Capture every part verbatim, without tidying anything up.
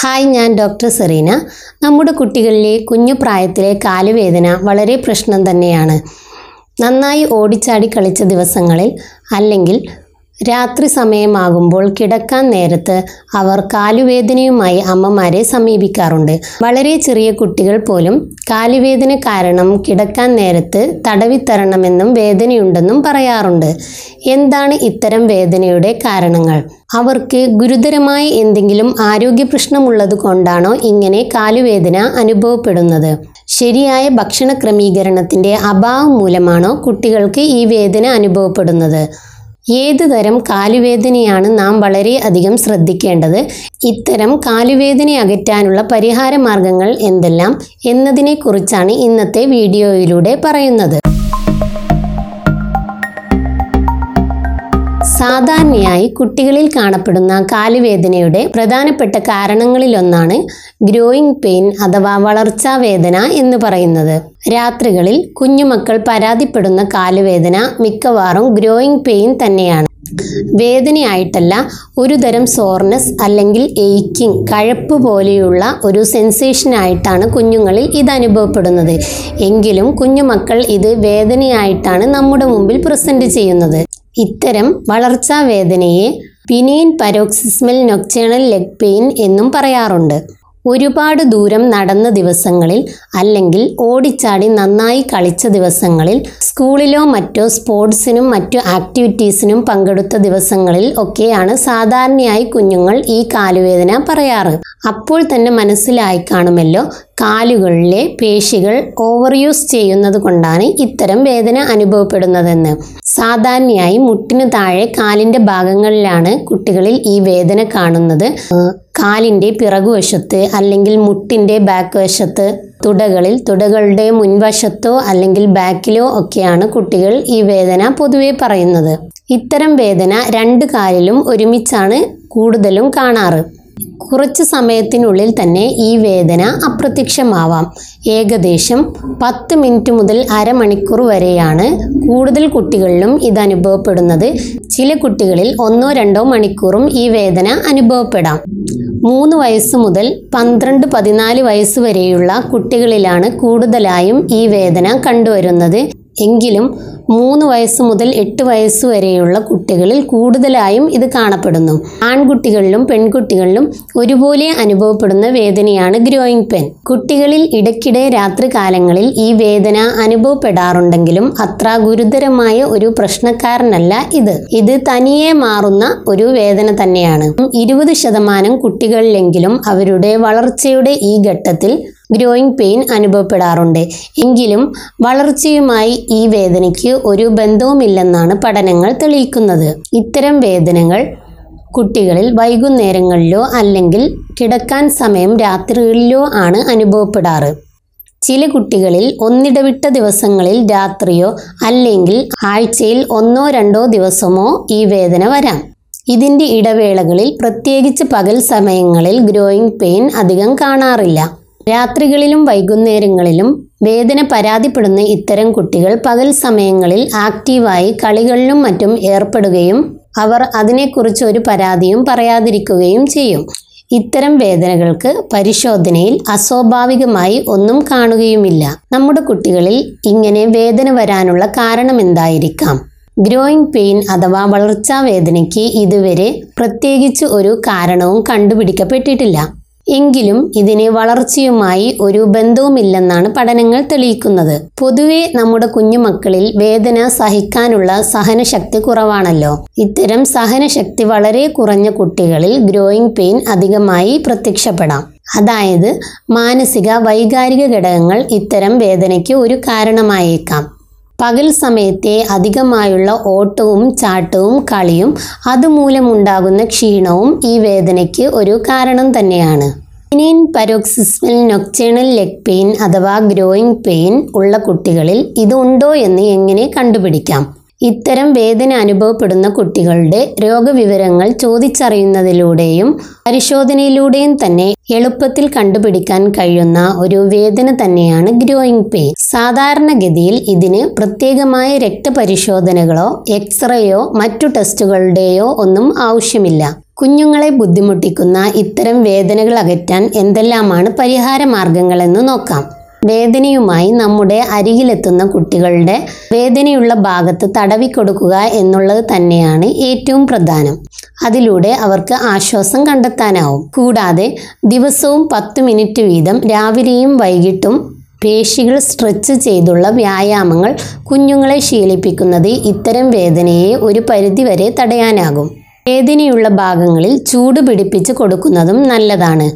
Hi, ഞാൻ doctor Serena. നമ്മുടെ കുട്ടികളിലെ കുഞ്ഞു പ്രായത്തിലെ കാലുവേദന വളരെ പ്രശ്നം തന്നെയാണ്. നന്നായി ഓടിച്ചാടി കളിച്ച ദിവസങ്ങളിൽ അല്ലെങ്കിൽ രാത്രി സമയമാകുമ്പോൾ കിടക്കാൻ നേരത്ത് അവർ കാലുവേദനയുമായി അമ്മമാരെ സമീപിക്കാറുണ്ട്. വളരെ ചെറിയ കുട്ടികൾ പോലും കാലുവേദന കാരണം കിടക്കാൻ നേരത്ത് തടവിത്തരണമെന്നും വേദനയുണ്ടെന്നും പറയാറുണ്ട്. എന്താണ് ഇത്തരം വേദനയുടെ കാരണങ്ങൾ? അവർക്ക് ഗുരുതരമായി എന്തെങ്കിലും ആരോഗ്യ പ്രശ്നമുള്ളത് കൊണ്ടാണോ ഇങ്ങനെ കാലുവേദന അനുഭവപ്പെടുന്നത്? ശരിയായ ഭക്ഷണ ക്രമീകരണത്തിൻ്റെ അഭാവം മൂലമാണോ കുട്ടികൾക്ക് ഈ വേദന അനുഭവപ്പെടുന്നത്? ഏത് തരം കാലുവേദനയാണ് നാം വളരെയധികം ശ്രദ്ധിക്കേണ്ടത്? ഇത്തരം കാലുവേദന അകറ്റാനുള്ള പരിഹാര മാർഗങ്ങൾ എന്തെല്ലാം എന്നതിനെക്കുറിച്ചാണ് ഇന്നത്തെ വീഡിയോയിലൂടെ പറയുന്നത്. സാധാരണയായി കുട്ടികളിൽ കാണപ്പെടുന്ന കാലുവേദനയുടെ പ്രധാനപ്പെട്ട കാരണങ്ങളിലൊന്നാണ് ഗ്രോയിങ് പെയിൻ അഥവാ വളർച്ചാ വേദന എന്ന് പറയുന്നത്. രാത്രികളിൽ കുഞ്ഞുമക്കൾ പരാതിപ്പെടുന്ന കാലുവേദന മിക്കവാറും ഗ്രോയിങ് പെയിൻ തന്നെയാണ്. വേദനയായിട്ടല്ല, ഒരു തരം സോർനെസ് അല്ലെങ്കിൽ എയ്ക്കിങ്, കഴപ്പ് പോലെയുള്ള ഒരു സെൻസേഷനായിട്ടാണ് കുഞ്ഞുങ്ങളിൽ ഇത് അനുഭവപ്പെടുന്നത്. എങ്കിലും കുഞ്ഞുമക്കൾ ഇത് വേദനയായിട്ടാണ് നമ്മുടെ മുമ്പിൽ പ്രസൻറ്റ് ചെയ്യുന്നത്. ഇത്തരം വളർച്ചാ വേദനയെ benign paroxysmal nocturnal leg pain എന്നും പറയാറുണ്ട്. ഒരുപാട് ദൂരം നടന്ന ദിവസങ്ങളിൽ അല്ലെങ്കിൽ ഓടിച്ചാടി നന്നായി കളിച്ച ദിവസങ്ങളിൽ, സ്കൂളിലോ മറ്റോ സ്പോർട്സിനും മറ്റു ആക്ടിവിറ്റീസിനും പങ്കെടുത്ത ദിവസങ്ങളിൽ ഒക്കെയാണ് സാധാരണയായി കുഞ്ഞുങ്ങൾ ഈ കാലുവേദന പറയാറ്. അപ്പോൾ തന്നെ മനസ്സിലായി കാണുമല്ലോ, കാലുകളിലെ പേശികൾ ഓവർയൂസ് ചെയ്യുന്നത് കൊണ്ടാണ് ഇത്തരം വേദന അനുഭവപ്പെടുന്നതെന്ന്. സാധാരണയായി മുട്ടിന് താഴെ കാലിൻ്റെ ഭാഗങ്ങളിലാണ് കുട്ടികളിൽ ഈ വേദന കാണുന്നത്. കാലിൻ്റെ പിറകുവശത്ത് അല്ലെങ്കിൽ മുട്ടിൻ്റെ ബാക്ക് വശത്ത്, തുടകളിൽ, തുടകളുടെ മുൻവശത്തോ അല്ലെങ്കിൽ ബാക്കിലോ ഒക്കെയാണ് കുട്ടികൾ ഈ വേദന പൊതുവെ പറയുന്നത്. ഇത്തരം വേദന രണ്ട് കാലിലും ഒരുമിച്ചാണ് കൂടുതലും കാണാറ്. കുറച്ച് സമയത്തിനുള്ളിൽ തന്നെ ഈ വേദന അപ്രത്യക്ഷമാവാം. ഏകദേശം പത്ത് മിനിറ്റ് മുതൽ അരമണിക്കൂർ വരെയാണ് കൂടുതൽ കുട്ടികളിലും ഇത് അനുഭവപ്പെടുന്നത്. ചില കുട്ടികളിൽ ഒന്നോ രണ്ടോ മണിക്കൂറും ഈ വേദന അനുഭവപ്പെടാം. മൂന്ന് വയസ്സ് മുതൽ പന്ത്രണ്ട് പതിനാല് വയസ്സ് വരെയുള്ള കുട്ടികളിലാണ് കൂടുതലായും ഈ വേദന കണ്ടുവരുന്നത്. എങ്കിലും മൂന്ന് വയസ്സ് മുതൽ എട്ട് വയസ്സ് വരെയുള്ള കുട്ടികളിൽ കൂടുതലായും ഇത് കാണപ്പെടുന്നു. ആൺകുട്ടികളിലും പെൺകുട്ടികളിലും ഒരുപോലെ അനുഭവപ്പെടുന്ന വേദനയാണ് ഗ്രോയിങ് പെയിൻ. കുട്ടികളിൽ ഇടയ്ക്കിടെ രാത്രി കാലങ്ങളിൽ ഈ വേദന അനുഭവപ്പെടാറുണ്ടെങ്കിലും അത്ര ഗുരുതരമായ ഒരു പ്രശ്നക്കാരനല്ല ഇത്. ഇത് തനിയെ മാറുന്ന ഒരു വേദന തന്നെയാണ്. ഇരുപത് ശതമാനം കുട്ടികളിലെങ്കിലും അവരുടെ വളർച്ചയുടെ ഈ ഘട്ടത്തിൽ ഗ്രോയിങ് പെയിൻ അനുഭവപ്പെടാറുണ്ട്. എങ്കിലും വളർച്ചയുമായി ഈ വേദനയ്ക്ക് ഒരു ബന്ധവുമില്ലെന്നാണ് പഠനങ്ങൾ തെളിയിക്കുന്നത്. ഇത്തരം വേദനകൾ കുട്ടികളിൽ വൈകുന്നേരങ്ങളിലോ അല്ലെങ്കിൽ കിടക്കാൻ സമയം രാത്രികളിലോ ആണ് അനുഭവപ്പെടാറ്. ചില കുട്ടികളിൽ ഒന്നിടവിട്ട ദിവസങ്ങളിൽ രാത്രിയോ അല്ലെങ്കിൽ ആഴ്ചയിൽ ഒന്നോ രണ്ടോ ദിവസമോ ഈ വേദന വരാം. ഇതിൻ്റെ ഇടവേളകളിൽ, പ്രത്യേകിച്ച് പകൽ സമയങ്ങളിൽ, ഗ്രോയിങ് പെയിൻ അധികം കാണാറില്ല. രാത്രികളിലും വൈകുന്നേരങ്ങളിലും വേദന പരാതിപ്പെടുന്ന ഇത്തരം കുട്ടികൾ പകൽ സമയങ്ങളിൽ ആക്റ്റീവായി കളികളിലും മറ്റും ഏർപ്പെടുകയും അവർ അതിനെക്കുറിച്ച് ഒരു പരാതിയും പറയാതിരിക്കുകയും ചെയ്യും. ഇത്തരം വേദനകൾക്ക് പരിശോധനയിൽ അസ്വാഭാവികമായി ഒന്നും കാണുകയുമില്ല. നമ്മുടെ കുട്ടികളിൽ ഇങ്ങനെ വേദന വരാനുള്ള കാരണം എന്തായിരിക്കാം? ഗ്രോയിങ് പെയിൻ അഥവാ വളർച്ചാ വേദനയ്ക്ക് ഇതുവരെ പ്രത്യേകിച്ച് ഒരു കാരണവും കണ്ടുപിടിക്കപ്പെട്ടിട്ടില്ല. എങ്കിലും ഇതിന് വളർച്ചയുമായി ഒരു ബന്ധവുമില്ലെന്നാണ് പഠനങ്ങൾ തെളിയിക്കുന്നത്. പൊതുവെ നമ്മുടെ കുഞ്ഞുമക്കളിൽ വേദന സഹിക്കാനുള്ള സഹനശക്തി കുറവാണല്ലോ. ഇത്തരം സഹനശക്തി വളരെ കുറഞ്ഞ കുട്ടികളിൽ ഗ്രോയിങ് പെയിൻ അധികമായി പ്രത്യക്ഷപ്പെടാം. അതായത് മാനസിക വൈകാരിക ഘടകങ്ങൾ ഇത്തരം വേദനയ്ക്ക് ഒരു കാരണമായേക്കാം. പകൽ സമയത്തെ അധികമായുള്ള ഓട്ടവും ചാട്ടവും കളിയും അതുമൂലമുണ്ടാകുന്ന ക്ഷീണവും ഈ വേദനയ്ക്ക് ഒരു കാരണം തന്നെയാണ്. Benign paroxysmal nocturnal leg pain അഥവാ ഗ്രോയിങ് പെയിൻ ഉള്ള കുട്ടികളിൽ ഇത് ഉണ്ടോ എന്ന് എങ്ങനെ കണ്ടുപിടിക്കാം? ഇത്തരം വേദന അനുഭവപ്പെടുന്ന കുട്ടികളുടെ രോഗവിവരങ്ങൾ ചോദിച്ചറിയുന്നതിലൂടെയും പരിശോധനയിലൂടെയും തന്നെ എളുപ്പത്തിൽ കണ്ടുപിടിക്കാൻ കഴിയുന്ന ഒരു വേദന തന്നെയാണ് ഗ്രോയിങ് പെയിൻ. സാധാരണഗതിയിൽ ഇതിന് പ്രത്യേകമായ രക്തപരിശോധനകളോ എക്സ്റേയോ മറ്റു ടെസ്റ്റുകളുടെയോ ഒന്നും ആവശ്യമില്ല. കുഞ്ഞുങ്ങളെ ബുദ്ധിമുട്ടിക്കുന്ന ഇത്തരം വേദനകൾ അകറ്റാൻ എന്തെല്ലാമാണ് പരിഹാര മാർഗങ്ങളെന്ന് നോക്കാം. വേദനയുമായി നമ്മുടെ അരികിലെത്തുന്ന കുട്ടികളുടെ വേദനയുള്ള ഭാഗത്ത് തടവിക്കൊടുക്കുക എന്നുള്ളത് തന്നെയാണ് ഏറ്റവും പ്രധാനം. അതിലൂടെ അവർക്ക് ആശ്വാസം കണ്ടെത്താനാവും. കൂടാതെ ദിവസവും പത്ത് മിനിറ്റ് വീതം രാവിലെയും വൈകിട്ടും പേശികൾ സ്ട്രെച്ച് ചെയ്തുള്ള വ്യായാമങ്ങൾ കുഞ്ഞുങ്ങളെ ശീലിപ്പിക്കുന്നത് ഇത്തരം വേദനയെ ഒരു പരിധിവരെ തടയാനാകും. വേദനയുള്ള ഭാഗങ്ങളിൽ ചൂട് പിടിപ്പിച്ച് കൊടുക്കുന്നതും നല്ലതാണ്.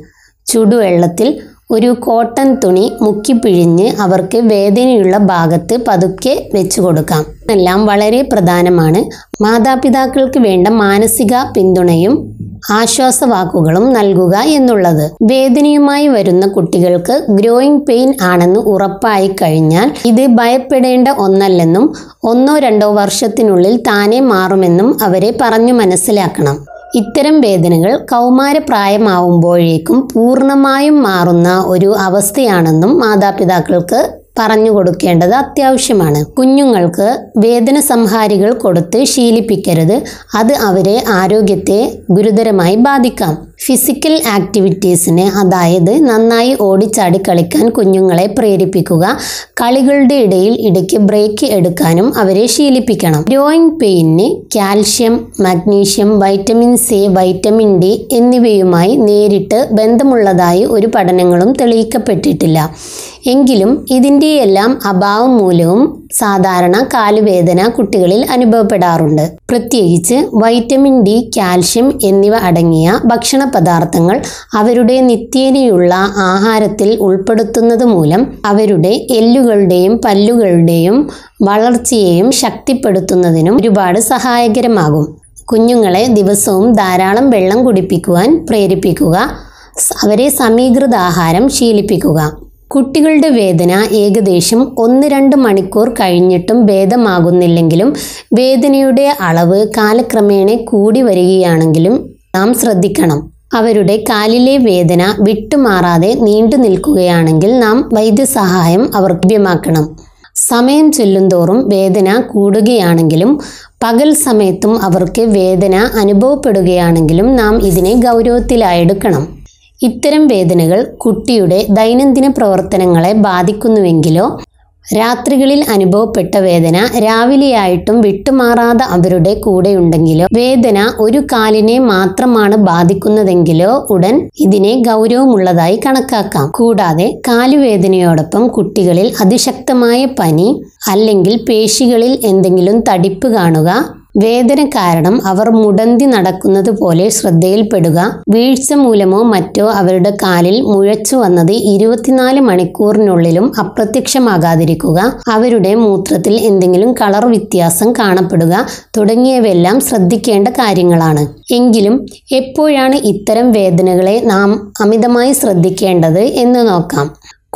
ചൂടുവെള്ളത്തിൽ ഒരു കോട്ടൺ തുണി മുക്കിപ്പിഴിഞ്ഞ് അവർക്ക് വേദനയുള്ള ഭാഗത്ത് പതുക്കെ വെച്ചു കൊടുക്കാം. എല്ലാം വളരെ പ്രധാനമാണ്. മാതാപിതാക്കൾക്ക് വേണ്ട മാനസിക പിന്തുണയും ആശ്വാസവാക്കുകളും നൽകുക എന്നുള്ളത്. വേദനയുമായി വരുന്ന കുട്ടികൾക്ക് ഗ്രോയിങ് പെയിൻ ആണെന്ന് ഉറപ്പായി കഴിഞ്ഞാൽ ഇത് ഭയപ്പെടേണ്ട ഒന്നല്ലെന്നും ഒന്നോ രണ്ടോ വർഷത്തിനുള്ളിൽ താനെ മാറുമെന്നും അവരെ പറഞ്ഞു മനസ്സിലാക്കണം. ഇത്തരം വേദനകൾ കൗമാരപ്രായമാവുമ്പോഴേക്കും പൂർണ്ണമായും മാറുന്ന ഒരു അവസ്ഥയാണെന്നും മാതാപിതാക്കൾക്ക് പറഞ്ഞു കൊടുക്കേണ്ടത് അത്യാവശ്യമാണ്. കുഞ്ഞുങ്ങൾക്ക് വേദന സംഹാരികൾ കൊടുത്ത് ശീലിപ്പിക്കരുത്. അത് അവരെ ആരോഗ്യത്തെ ഗുരുതരമായി ബാധിക്കാം. ഫിസിക്കൽ ആക്ടിവിറ്റീസിന്, അതായത് നന്നായി ഓടിച്ചാടി കളിക്കാൻ കുഞ്ഞുങ്ങളെ പ്രേരിപ്പിക്കുക. കളികളുടെ ഇടയിൽ ഇടയ്ക്ക് ബ്രേക്ക് എടുക്കാനും അവരെ ശീലിപ്പിക്കണം. ഗ്രോയിങ് പെയിന് calcium, magnesium, vitamin C, vitamin D എന്നിവയുമായി നേരിട്ട് ബന്ധമുള്ളതായി ഒരു പഠനങ്ങളും തെളിയിക്കപ്പെട്ടിട്ടില്ല. എങ്കിലും ഇതിൻ്റെയെല്ലാം അഭാവം മൂലവും സാധാരണ കാലുവേദന കുട്ടികളിൽ അനുഭവപ്പെടാറുണ്ട്. പ്രത്യേകിച്ച് വൈറ്റമിൻ ഡി, കാൽഷ്യം എന്നിവ അടങ്ങിയ ഭക്ഷണ പദാർത്ഥങ്ങൾ അവരുടെ നിത്യേനയുള്ള ആഹാരത്തിൽ ഉൾപ്പെടുത്തുന്നത് മൂലം അവരുടെ എല്ലുകളുടെയും പല്ലുകളുടെയും വളർച്ചയെയും ശക്തിപ്പെടുത്തുന്നതിനും ഒരുപാട് സഹായകരമാകും. കുഞ്ഞുങ്ങളെ ദിവസവും ധാരാളം വെള്ളം കുടിപ്പിക്കുവാൻ പ്രേരിപ്പിക്കുക. അവരെ സമീകൃത ആഹാരം ശീലിപ്പിക്കുക. കുട്ടികളുടെ വേദന ഏകദേശം ഒന്ന് രണ്ട് മണിക്കൂർ കഴിഞ്ഞിട്ടും ഭേദമാകുന്നില്ലെങ്കിലും വേദനയുടെ അളവ് കാലക്രമേണ കൂടി വരികയാണെങ്കിലും നാം ശ്രദ്ധിക്കണം. അവരുടെ കാലിലെ വേദന വിട്ടുമാറാതെ നീണ്ടു നിൽക്കുകയാണെങ്കിൽ നാം വൈദ്യസഹായം അവർ ലഭ്യമാക്കണം. സമയം ചെല്ലുന്തോറും വേദന കൂടുകയാണെങ്കിലും പകൽ സമയത്തും അവർക്ക് വേദന അനുഭവപ്പെടുകയാണെങ്കിലും നാം ഇതിനെ ഗൗരവത്തിലെടുക്കണം. ഇത്തരം വേദനകൾ കുട്ടിയുടെ ദൈനംദിന പ്രവർത്തനങ്ങളെ ബാധിക്കുന്നുവെങ്കിലോ രാത്രികളിൽ അനുഭവപ്പെട്ട വേദന രാവിലെയായിട്ടും വിട്ടുമാറാതെ അവരുടെ കൂടെയുണ്ടെങ്കിലോ വേദന ഒരു കാലിനെ മാത്രമാണ് ബാധിക്കുന്നതെങ്കിലോ ഉടൻ ഇതിനെ ഗൗരവമുള്ളതായി കണക്കാക്കാം. കൂടാതെ കാലുവേദനയോടൊപ്പം കുട്ടികളിൽ അതിശക്തമായ പനി അല്ലെങ്കിൽ പേശികളിൽ എന്തെങ്കിലും തടിപ്പ് കാണുക, വേദന കാരണം അവർ മുടന്തി നടക്കുന്നത് പോലെ ശ്രദ്ധയിൽപ്പെടുക, വീഴ്ച മൂലമോ മറ്റോ അവരുടെ കാലിൽ മുഴച്ചു വന്നത് ഇരുപത്തിനാല് മണിക്കൂറിനുള്ളിലും അപ്രത്യക്ഷമാകാതിരിക്കുക, അവരുടെ മൂത്രത്തിൽ എന്തെങ്കിലും കളർ വ്യത്യാസം കാണപ്പെടുക തുടങ്ങിയവയെല്ലാം ശ്രദ്ധിക്കേണ്ട കാര്യങ്ങളാണ്. എങ്കിലും എപ്പോഴാണ് ഇത്തരം വേദനകളെ നാം അമിതമായി ശ്രദ്ധിക്കേണ്ടത് എന്ന് നോക്കാം.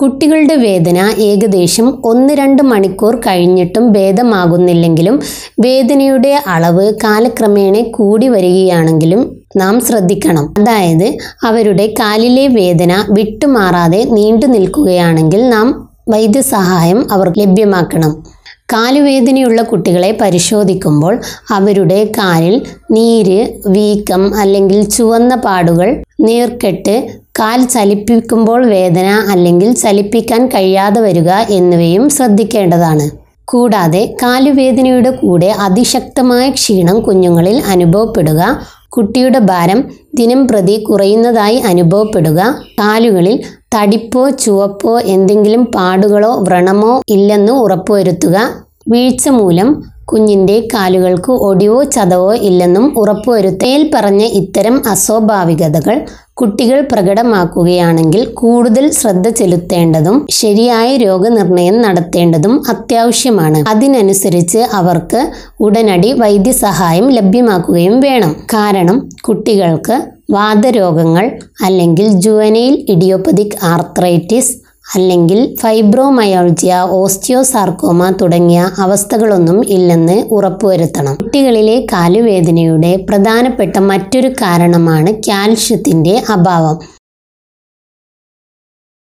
കുട്ടികളുടെ വേദന ഏകദേശം ഒന്ന് രണ്ട് മണിക്കൂർ കഴിഞ്ഞിട്ടും ഭേദമാകുന്നില്ലെങ്കിലും വേദനയുടെ അളവ് കാലക്രമേണ കൂടി വരികയാണെങ്കിലും നാം ശ്രദ്ധിക്കണം. അതായത് അവരുടെ കാലിലെ വേദന വിട്ടുമാറാതെ നീണ്ടു നിൽക്കുകയാണെങ്കിൽ നാം വൈദ്യസഹായം അവർക്ക് ലഭ്യമാക്കണം. കാലുവേദനയുള്ള കുട്ടികളെ പരിശോധിക്കുമ്പോൾ അവരുടെ കാലിൽ നീര്, വീക്കം അല്ലെങ്കിൽ ചുവന്ന പാടുകൾ, നീർക്കെട്ട്, കാൽ ചലിപ്പിക്കുമ്പോൾ വേദന അല്ലെങ്കിൽ ചലിപ്പിക്കാൻ കഴിയാതെ വരിക എന്നിവയും ശ്രദ്ധിക്കേണ്ടതാണ്. കൂടാതെ കാലുവേദനയുടെ കൂടെ അതിശക്തമായ ക്ഷീണം കുഞ്ഞുങ്ങളിൽ അനുഭവപ്പെടുക, കുട്ടിയുടെ ഭാരം ദിനം പ്രതി കുറയുന്നതായി അനുഭവപ്പെടുക, കാലുകളിൽ തടിപ്പോ ചുവപ്പോ എന്തെങ്കിലും പാടുകളോ വ്രണമോ ഇല്ലെന്ന് ഉറപ്പുവരുത്തുക, വീഴ്ച മൂലം കുഞ്ഞിൻ്റെ കാലുകൾക്ക് ഒടിവോ ചതവോ ഇല്ലെന്നും ഉറപ്പുവരുത്തേൽ പറഞ്ഞ ഇത്തരം അസ്വാഭാവികതകൾ കുട്ടികൾ പ്രകടമാക്കുകയാണെങ്കിൽ കൂടുതൽ ശ്രദ്ധ ചെലുത്തേണ്ടതും ശരിയായ രോഗനിർണയം നടത്തേണ്ടതും അത്യാവശ്യമാണ്. അതിനനുസരിച്ച് അവർക്ക് ഉടനടി വൈദ്യസഹായം ലഭ്യമാക്കുകയും വേണം. കാരണം കുട്ടികൾക്ക് വാതരോഗങ്ങൾ അല്ലെങ്കിൽ ജുവനൈൽ ഇഡിയോപ്പതിക് ആർത്രൈറ്റിസ്, അല്ലെങ്കിൽ ഫൈബ്രോമയോൾജിയ, ഓസ്റ്റിയോസാർക്കോമ തുടങ്ങിയ അവസ്ഥകളൊന്നും ഇല്ലെന്ന് ഉറപ്പുവരുത്തണം. കുട്ടികളിലെ കാലുവേദനയുടെ പ്രധാനപ്പെട്ട മറ്റൊരു കാരണമാണ് കാൽഷ്യത്തിൻ്റെ അഭാവം.